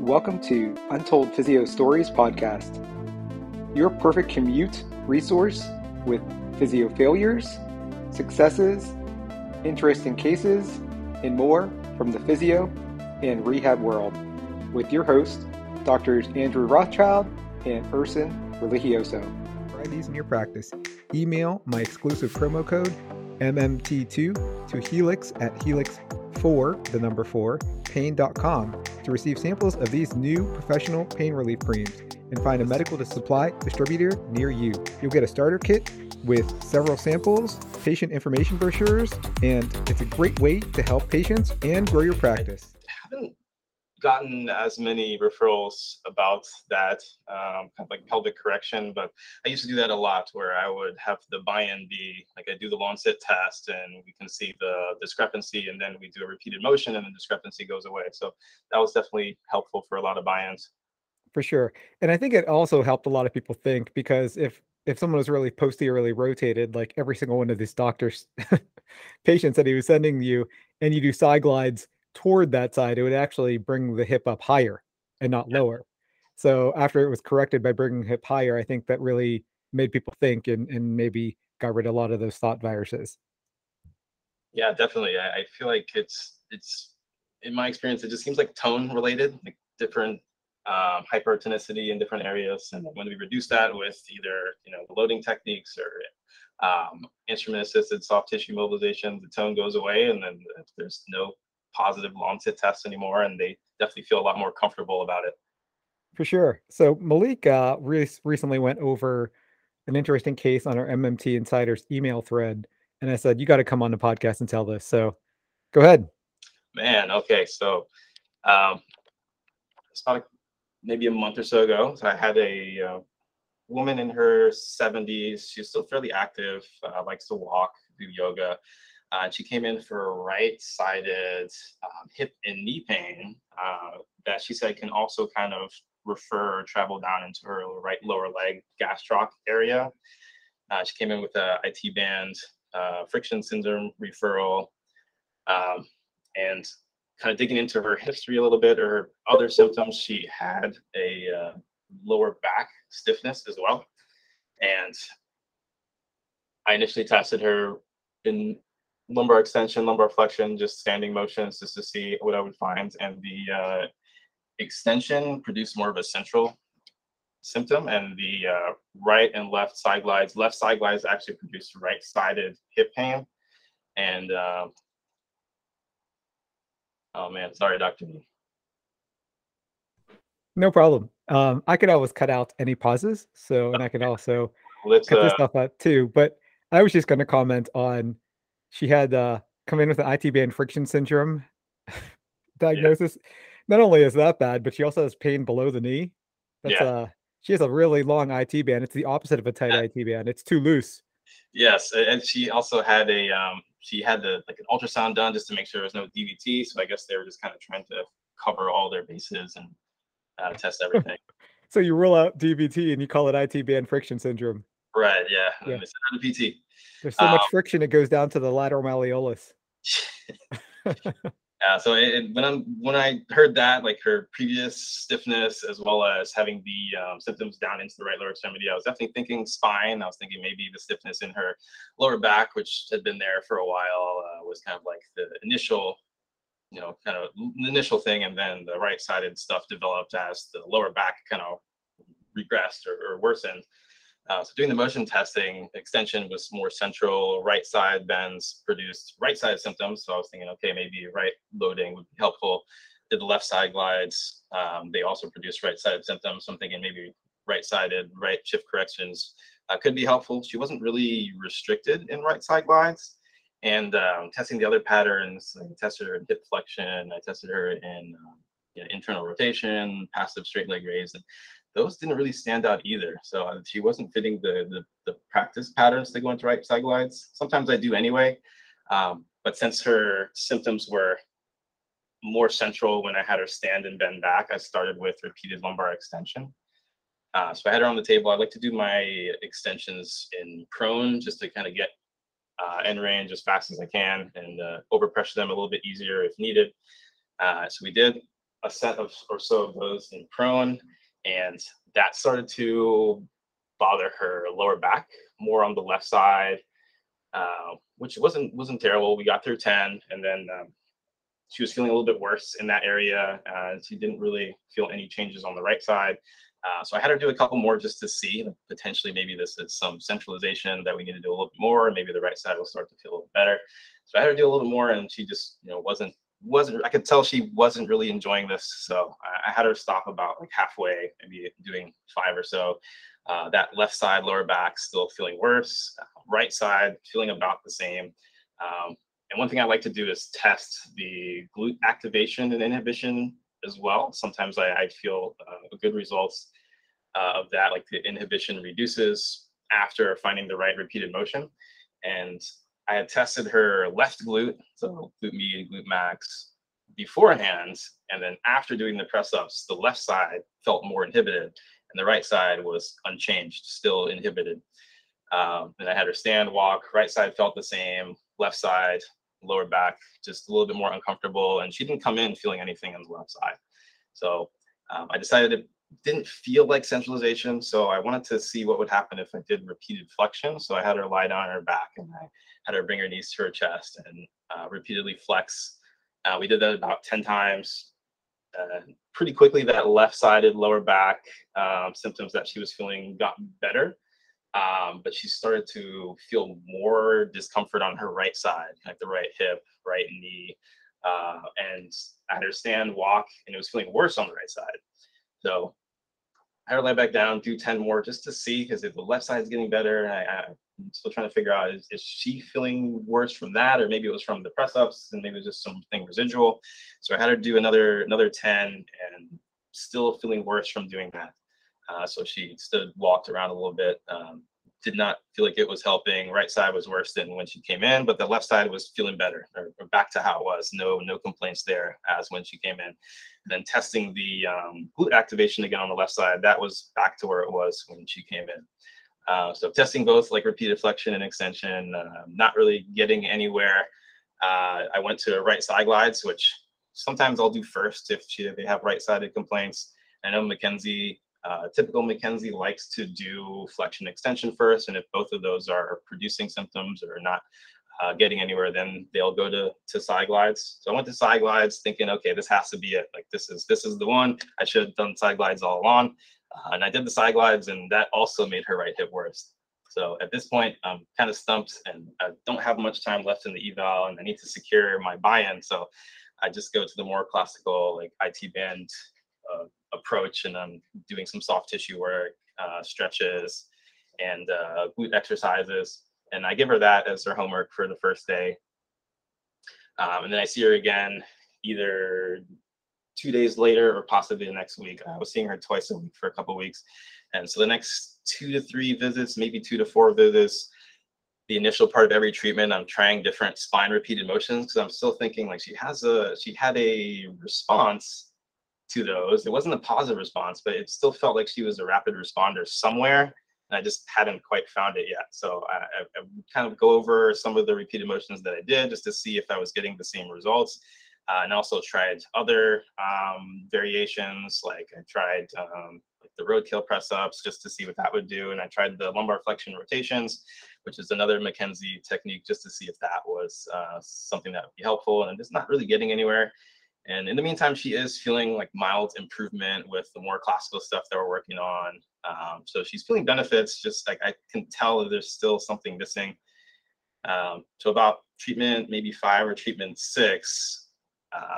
Welcome to Untold Physio Stories Podcast, your perfect commute resource with physio failures, successes, interesting cases, and more from the physio and rehab world with your hosts, Drs. Andrew Rothschild and Erson Religioso. Try these in your practice. Email my exclusive promo code MMT2 to Helix at Helix4 pain.com to receive samples of these new professional pain relief creams and find a medical supply distributor near you. You'll get a starter kit with several samples, patient information brochures, and it's a great way to help patients and grow your practice. I haven't gotten as many referrals about that, kind of like pelvic correction, but I used to do that a lot where I would have the buy-in be like, I do the long sit test and we can see the discrepancy, and then we do a repeated motion and the discrepancy goes away. So that was definitely helpful for a lot of buy-ins. For sure. And I think it also helped a lot of people think, because if someone was really posteriorly rotated, like every single one of these doctors' patients that he was sending you, and you do side glides toward that side, it would actually bring the hip up higher and not lower. So after it was corrected by bringing hip higher, I think that really made people think and maybe got rid of a lot of those thought viruses. Yeah, definitely. I feel like it's in my experience, it just seems like tone related, like different hypertonicity in different areas, and when we reduce that with either loading techniques or instrument-assisted soft tissue mobilization, the tone goes away, and then there's no positive long sit tests anymore, and they definitely feel a lot more comfortable about it. For sure. So Malik recently went over an interesting case on our MMT Insiders email thread, and I said you got to come on the podcast and tell this. So go ahead, man. Okay, so it's about maybe a month or so ago. So I had a woman in her 70s. She's still fairly active, likes to walk, do yoga. She came in for right-sided hip and knee pain that she said can also kind of refer or travel down into her right lower leg gastroc area. She came in with a IT band friction syndrome referral, and kind of digging into her history a little bit or her other symptoms, she had a lower back stiffness as well. And I initially tested her in lumbar extension, lumbar flexion, just standing motions, just to see what I would find. And the extension produced more of a central symptom, and the right and left side glides actually produced right-sided hip pain. And oh man, sorry, Dr. B. No problem. I could always cut out any pauses, and I could also cut this stuff out too. But I was just going to comment on, she had come in with an IT band friction syndrome diagnosis. Yeah. Not only is that bad, but she also has pain below the knee. She has a really long IT band. It's the opposite of a tight IT band. It's too loose. Yes, and she also had a she had an ultrasound done just to make sure there was no DVT. So I guess they were just kind of trying to cover all their bases and test everything. So you rule out DVT and you call it IT band friction syndrome. Right. Yeah. Yeah. It's not a PT. There's so much friction, it goes down to the lateral malleolus. Yeah. So when I heard that, like her previous stiffness, as well as having the symptoms down into the right lower extremity, I was definitely thinking spine. I was thinking maybe the stiffness in her lower back, which had been there for a while, was kind of like the initial, kind of initial thing. And then the right-sided stuff developed as the lower back kind of regressed or worsened. So doing the motion testing, extension was more central, right side bends produced right side symptoms. So I was thinking, okay, maybe right loading would be helpful. Did the left side glides. They also produced right side symptoms. So I'm thinking maybe right-sided, right shift corrections could be helpful. She wasn't really restricted in right side glides. And testing the other patterns, I tested her in hip flexion. I tested her in internal rotation, passive straight leg raise. And those didn't really stand out either. So she wasn't fitting the practice patterns to go into right side glides. Sometimes I do anyway. But since her symptoms were more central when I had her stand and bend back, I started with repeated lumbar extension. So I had her on the table. I like to do my extensions in prone just to kind of get end range as fast as I can and overpressure them a little bit easier if needed. So we did. a set of or so of those in prone, and that started to bother her lower back more on the left side, which wasn't terrible. We got through 10, and then she was feeling a little bit worse in that area. She didn't really feel any changes on the right side. So I had her do a couple more just to see, potentially maybe this is some centralization that we need to do a little bit more, and maybe the right side will start to feel a little better. So I had her do a little more, and she just, you know, wasn't, I could tell she wasn't really enjoying this. So I had her stop about like halfway, maybe doing 5 or so. That left side, lower back, still feeling worse. Right side, feeling about the same. And one thing I like to do is test the glute activation and inhibition as well. Sometimes I feel good results of that, like the inhibition reduces after finding the right repeated motion. And I had tested her left glute, so glute med, glute max, beforehand. And then after doing the press-ups, the left side felt more inhibited and the right side was unchanged, still inhibited. And I had her stand, walk, right side felt the same, left side, lower back, just a little bit more uncomfortable. And she didn't come in feeling anything on the left side. So I decided it didn't feel like centralization. So I wanted to see what would happen if I did repeated flexion. So I had her lie down on her back, and I had her bring her knees to her chest and repeatedly flex. We did that about 10 times. Pretty quickly, that left-sided lower back symptoms that she was feeling got better. But she started to feel more discomfort on her right side, like the right hip, right knee, and I had her stand, walk, and it was feeling worse on the right side. So I had her lay back down, do 10 more just to see, because if the left side is getting better, I'm still trying to figure out, is she feeling worse from that? Or maybe it was from the press-ups and maybe it was just something residual. So I had her do another 10 and still feeling worse from doing that. So she stood, walked around a little bit, did not feel like it was helping. Right side was worse than when she came in, but the left side was feeling better, or back to how it was. No complaints there as when she came in. And then testing the glute activation again on the left side, that was back to where it was when she came in. So testing both, like repeated flexion and extension, not really getting anywhere. I went to right side glides, which sometimes I'll do first if they have right-sided complaints. I know McKenzie, typical McKenzie, likes to do flexion extension first, and if both of those are producing symptoms or not getting anywhere, then they'll go to side glides. So I went to side glides thinking, okay, this has to be it. Like this is the one. I should have done side glides all along, and I did the side glides, and that also made her right hip worse. So at this point, I'm kind of stumped, and I don't have much time left in the eval, and I need to secure my buy-in. So I just go to the more classical, like IT band approach, and I'm doing some soft tissue work, stretches, and glute exercises, and I give her that as her homework for the first day. And then I see her again either 2 days later or possibly the next week. I was seeing her twice a week for a couple of weeks, and so the next 2 to 3 visits, maybe 2 to 4 visits, the initial part of every treatment, I'm trying different spine repeated motions, because I'm still thinking like she had a response to those. It wasn't a positive response, but it still felt like she was a rapid responder somewhere, and I just hadn't quite found it yet. So I kind of go over some of the repeated motions that I did just to see if I was getting the same results, and also tried other variations. Like I tried like the roadkill press-ups just to see what that would do, and I tried the lumbar flexion rotations, which is another McKenzie technique, just to see if that was something that would be helpful, and I'm just not really getting anywhere. And in the meantime, she is feeling like mild improvement with the more classical stuff that we're working on. So she's feeling benefits, just like I can tell that there's still something missing. So about treatment, maybe 5 or treatment 6,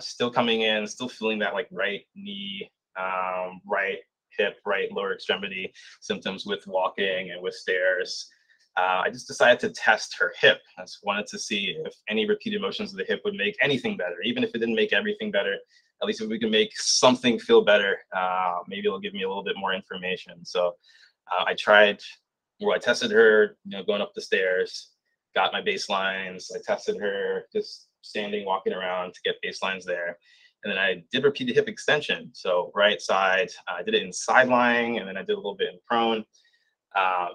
still coming in, still feeling that like right knee, right hip, right lower extremity symptoms with walking and with stairs. I just decided to test her hip. I just wanted to see if any repeated motions of the hip would make anything better. Even if it didn't make everything better, at least if we can make something feel better, maybe it'll give me a little bit more information. So I tested her, going up the stairs, got my baselines. I tested her just standing, walking around to get baselines there. And then I did repeated hip extension. So right side, I did it in side lying, and then I did a little bit in prone.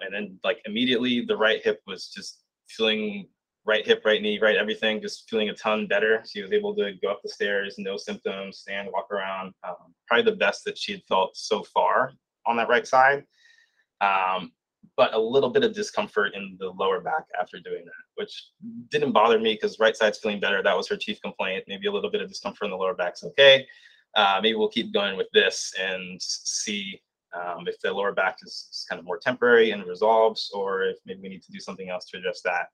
And then like immediately the right hip was just feeling right hip, right knee, right everything, just feeling a ton better. She was able to go up the stairs, no symptoms, stand, walk around. Probably the best that she had felt so far on that right side. But a little bit of discomfort in the lower back after doing that, which didn't bother me because right side's feeling better. That was her chief complaint. Maybe a little bit of discomfort in the lower back's okay. Maybe we'll keep going with this and see if the lower back is kind of more temporary and resolves, or if maybe we need to do something else to address that.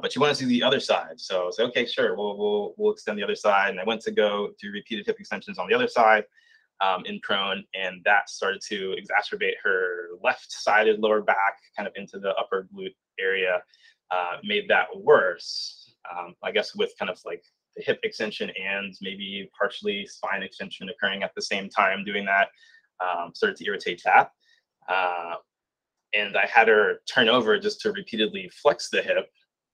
But she wanted to do the other side. So I was like, okay, sure, we'll extend the other side. And I went to go do repeated hip extensions on the other side in prone. And that started to exacerbate her left-sided lower back kind of into the upper glute area, made that worse. I guess with kind of like the hip extension and maybe partially spine extension occurring at the same time doing that, started to irritate that. And I had her turn over just to repeatedly flex the hip,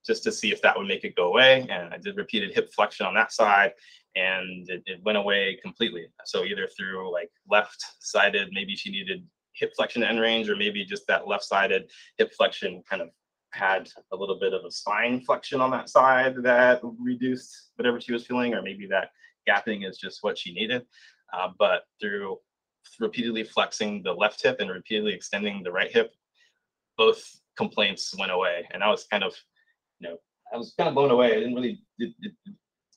just to see if that would make it go away. And I did repeated hip flexion on that side, and it went away completely. So either through like left-sided, maybe she needed hip flexion end range, or maybe just that left-sided hip flexion kind of had a little bit of a spine flexion on that side that reduced whatever she was feeling, or maybe that gapping is just what she needed. But through repeatedly flexing the left hip and repeatedly extending the right hip, both complaints went away. And I was kind of, I was kind of blown away. It's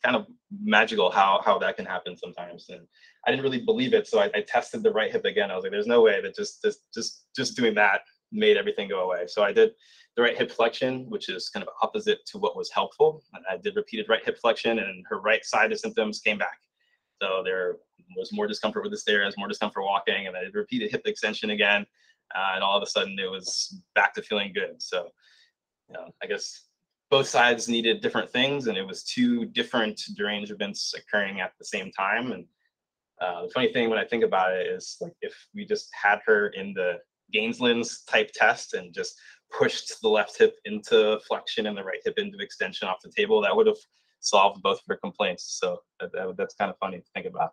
kind of magical how that can happen sometimes. And I didn't really believe it. So I tested the right hip again. I was like, there's no way that just doing that made everything go away. So I did the right hip flexion, which is kind of opposite to what was helpful. And I did repeated right hip flexion, and her right side of symptoms came back. So there was more discomfort with the stairs, more discomfort walking, and I did repeated hip extension again. And all of a sudden it was back to feeling good. So, I guess both sides needed different things, and it was two different derangements occurring at the same time. And the funny thing when I think about it is, like, if we just had her in the Gainsland's type test and just pushed the left hip into flexion and the right hip into extension off the table, that would have solved both of her complaints. So that's kind of funny to think about.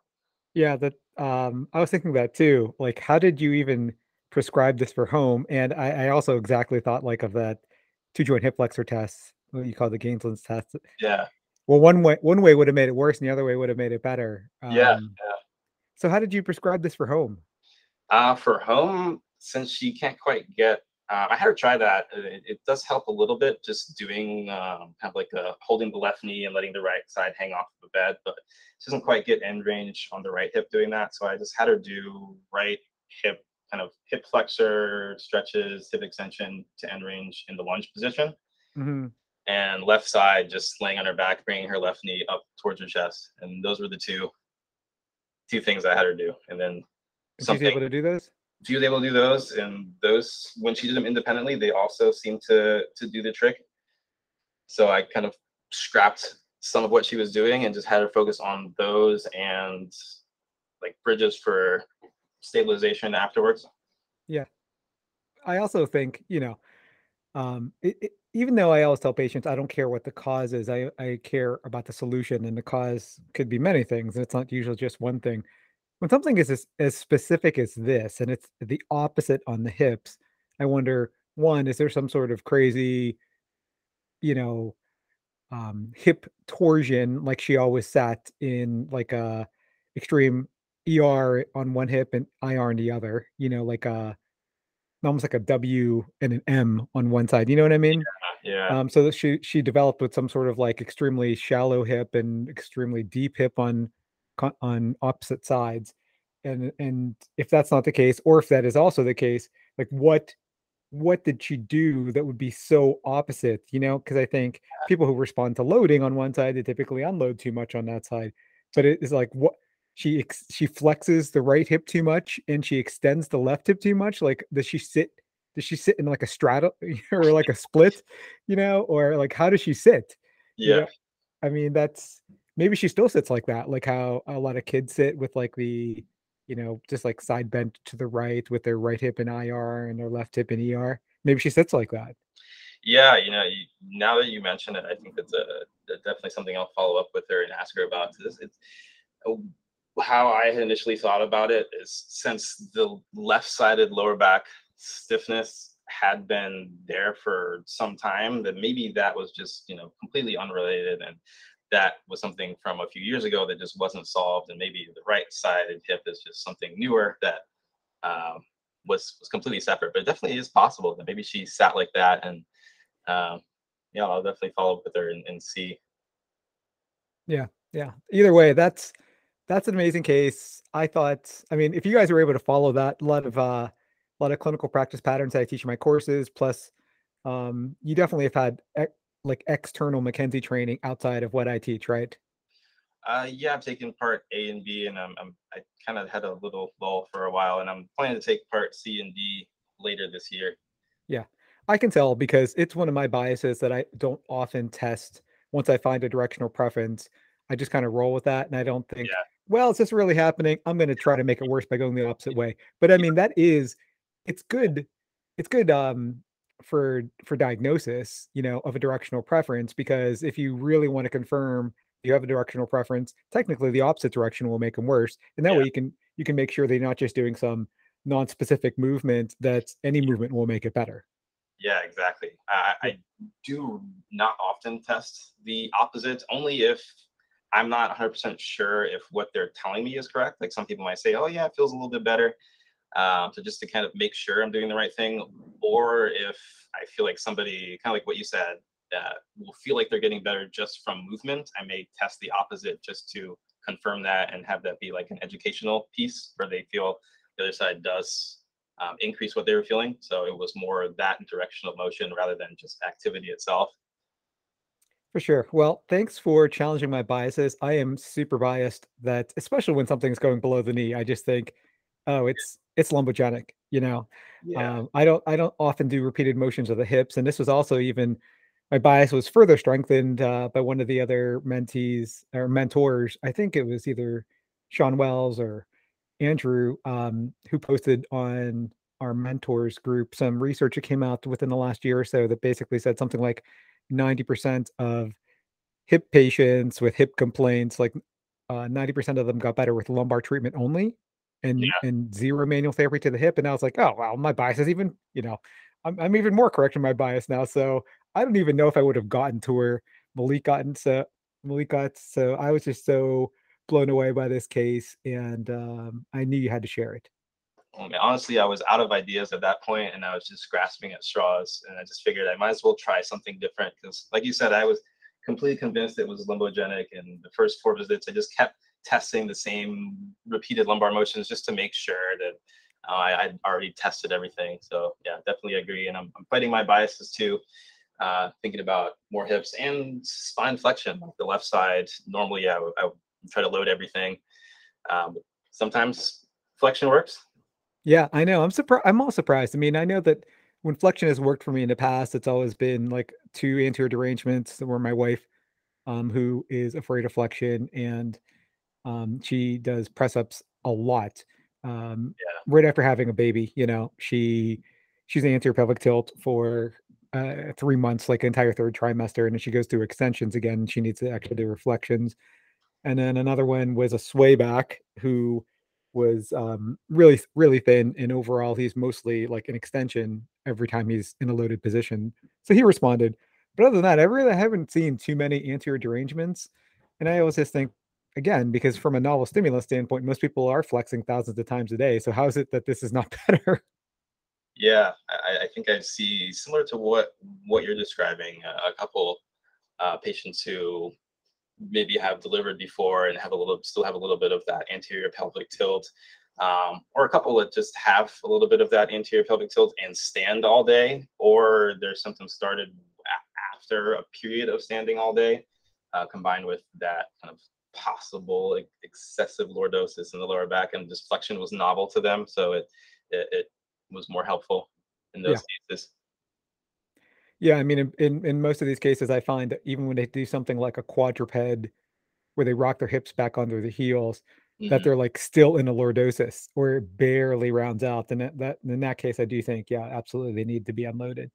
Yeah, that I was thinking that too. Like, how did you even prescribe this for home? And I also exactly thought like of that two joint hip flexor test, what you call the Gainsland's test. Yeah. Well, one way would have made it worse, and the other way would have made it better. So how did you prescribe this for home? For home, since she can't quite get, I had her try that. It does help a little bit, just doing kind of like holding the left knee and letting the right side hang off the bed, but she doesn't quite get end range on the right hip doing that. So I just had her do right hip, kind of hip flexor stretches, hip extension to end range in the lunge position. Mm-hmm. And left side, just laying on her back, bringing her left knee up towards her chest. And those were the two things I had her do. And then something, she was able to do those? She was able to do those. And those, when she did them independently, they also seemed to do the trick. So I kind of scrapped some of what she was doing and just had her focus on those and like bridges for stabilization afterwards. Yeah. I also think, even though I always tell patients, I don't care what the cause is, I care about the solution, and the cause could be many things. And it's not usually just one thing. When something is as specific as this, and it's the opposite on the hips, I wonder, one, is there some sort of crazy, hip torsion, like she always sat in like a extreme ER on one hip and IR on the other, like a, almost like a W and an M on one side. You know what I mean? Yeah. So that she developed with some sort of like extremely shallow hip and extremely deep hip on opposite sides. And if that's not the case, or if that is also the case, like what did she do that would be so opposite? Because I think people who respond to loading on one side, they typically unload too much on that side. But it is like, what? She flexes the right hip too much, and she extends the left hip too much. Like, does she sit in like a straddle or like a split, or like, how does she sit? Yeah. I mean, maybe she still sits like that. Like how a lot of kids sit with like the, just like side bent to the right with their right hip in IR and their left hip in ER. Maybe she sits like that. Yeah, now that you mention it, I think that's definitely something I'll follow up with her and ask her about. How I had initially thought about it is, since the left-sided lower back stiffness had been there for some time, then maybe that was just, you know, completely unrelated, and that was something from a few years ago that just wasn't solved. And maybe the right sided hip is just something newer that was completely separate. But it definitely is possible that maybe she sat like that, and yeah, I'll definitely follow up with her and see. Yeah. Yeah. Either way, that's an amazing case. I thought, I mean, if you guys were able to follow that, a lot of clinical practice patterns that I teach in my courses, plus you definitely have had external McKenzie training outside of what I teach, right? Yeah, I've taken part A and B, and I kind of had a little lull for a while, and I'm planning to take part C and D later this year. Yeah, I can tell because it's one of my biases that I don't often test. Once I find a directional preference, I just kind of roll with that, and I don't think, well, is this really happening? I'm going to try to make it worse by going the opposite way. But I mean, that is, it's good for diagnosis, you know, of a directional preference, because if you really want to confirm you have a directional preference, technically the opposite direction will make them worse. And that way you can make sure they're not just doing some non-specific movement, that any movement will make it better. Yeah, exactly. I do not often test the opposite, only if I'm not 100% sure if what they're telling me is correct. Like some people might say, oh yeah, it feels a little bit better. So just to kind of make sure I'm doing the right thing, or if I feel like somebody, kind of like what you said, will feel like they're getting better just from movement, I may test the opposite just to confirm that and have that be like an educational piece where they feel the other side does increase what they were feeling. So it was more that directional motion rather than just activity itself. For sure. Well, thanks for challenging my biases. I am super biased that, especially when something's going below the knee, I just think, oh, it's lumbogenic, you know. Yeah. I don't often do repeated motions of the hips, and this was also even my bias was further strengthened by one of the other mentees or mentors. I think it was either Sean Wells or Andrew, who posted on our mentors group some research that came out within the last year or so that basically said something like 90% of hip patients with hip complaints, like 90% of them got better with lumbar treatment only. And zero manual therapy to the hip. And I was like, oh, wow, my bias is even, you know, I'm even more correct in my bias now. So I don't even know if I would have gotten to where Malik got. So I was just so blown away by this case. And I knew you had to share it. Honestly, I was out of ideas at that point, and I was just grasping at straws. And I just figured I might as well try something different. Because like you said, I was completely convinced it was lumbogenic. And the first 4 visits, I just kept testing the same repeated lumbar motions just to make sure that I already tested everything. So yeah, definitely agree. And I'm fighting my biases too, thinking about more hips and spine flexion. Like the left side, normally I try to load everything. Sometimes flexion works. Yeah, I know. I'm all surprised. I mean, I know that when flexion has worked for me in the past, it's always been like 2 anterior derangements that were my wife, who is afraid of flexion, and she does press-ups a lot, right after having a baby, you know, she's an anterior pelvic tilt for 3 months, like entire 3rd trimester. And then she goes through extensions again. She needs to actually do reflections. And then another one was a swayback who was really, really thin. And overall, he's mostly like an extension every time he's in a loaded position. So he responded. But other than that, I haven't seen too many anterior derangements. And I always just think, again, because from a novel stimulus standpoint, most people are flexing thousands of times a day. So how is it that this is not better? Yeah, I think I see similar to what you're describing, a couple patients who maybe have delivered before and still have a little bit of that anterior pelvic tilt, or a couple that just have a little bit of that anterior pelvic tilt and stand all day, or their symptoms started after a period of standing all day, combined with that kind of possible excessive lordosis in the lower back, and this flexion was novel to them, so it was more helpful in those cases. Yeah, I mean, in most of these cases, I find that even when they do something like a quadruped, where they rock their hips back under the heels, that they're like still in a lordosis, where it barely rounds out. And that in that case, I do think, yeah, absolutely, they need to be unloaded.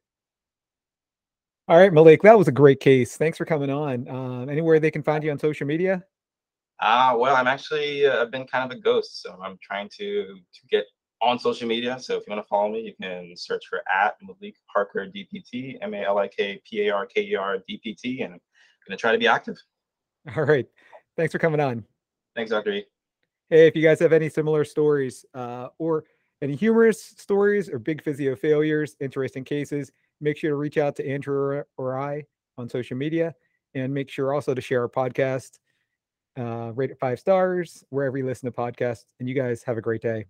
All right, Malik, that was a great case. Thanks for coming on. Anywhere they can find you on social media? Well, I've been kind of a ghost, so I'm trying to get on social media. So if you want to follow me, you can search for @MalikParkerDPT, MalikParker DPT, and I'm going to try to be active. All right. Thanks for coming on. Thanks, Dr. E. Hey, if you guys have any similar stories or any humorous stories or big physio failures, interesting cases, make sure to reach out to Andrew or I on social media, and make sure also to share our podcast, rate it 5 stars, wherever you listen to podcasts, and you guys have a great day.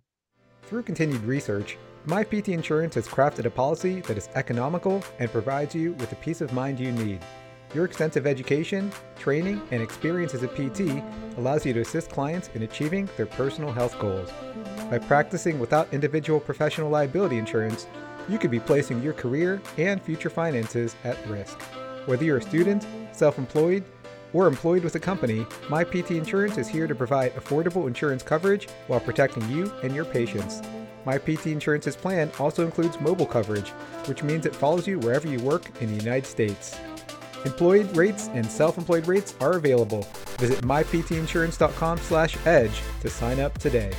Through continued research, MyPT Insurance has crafted a policy that is economical and provides you with the peace of mind you need. Your extensive education, training, and experience as a PT allows you to assist clients in achieving their personal health goals. By practicing without individual professional liability insurance, you could be placing your career and future finances at risk. Whether you're a student, self-employed, or employed with a company, MyPT Insurance is here to provide affordable insurance coverage while protecting you and your patients. MyPT Insurance's plan also includes mobile coverage, which means it follows you wherever you work in the United States. Employed rates and self-employed rates are available. Visit myptinsurance.com/edge to sign up today.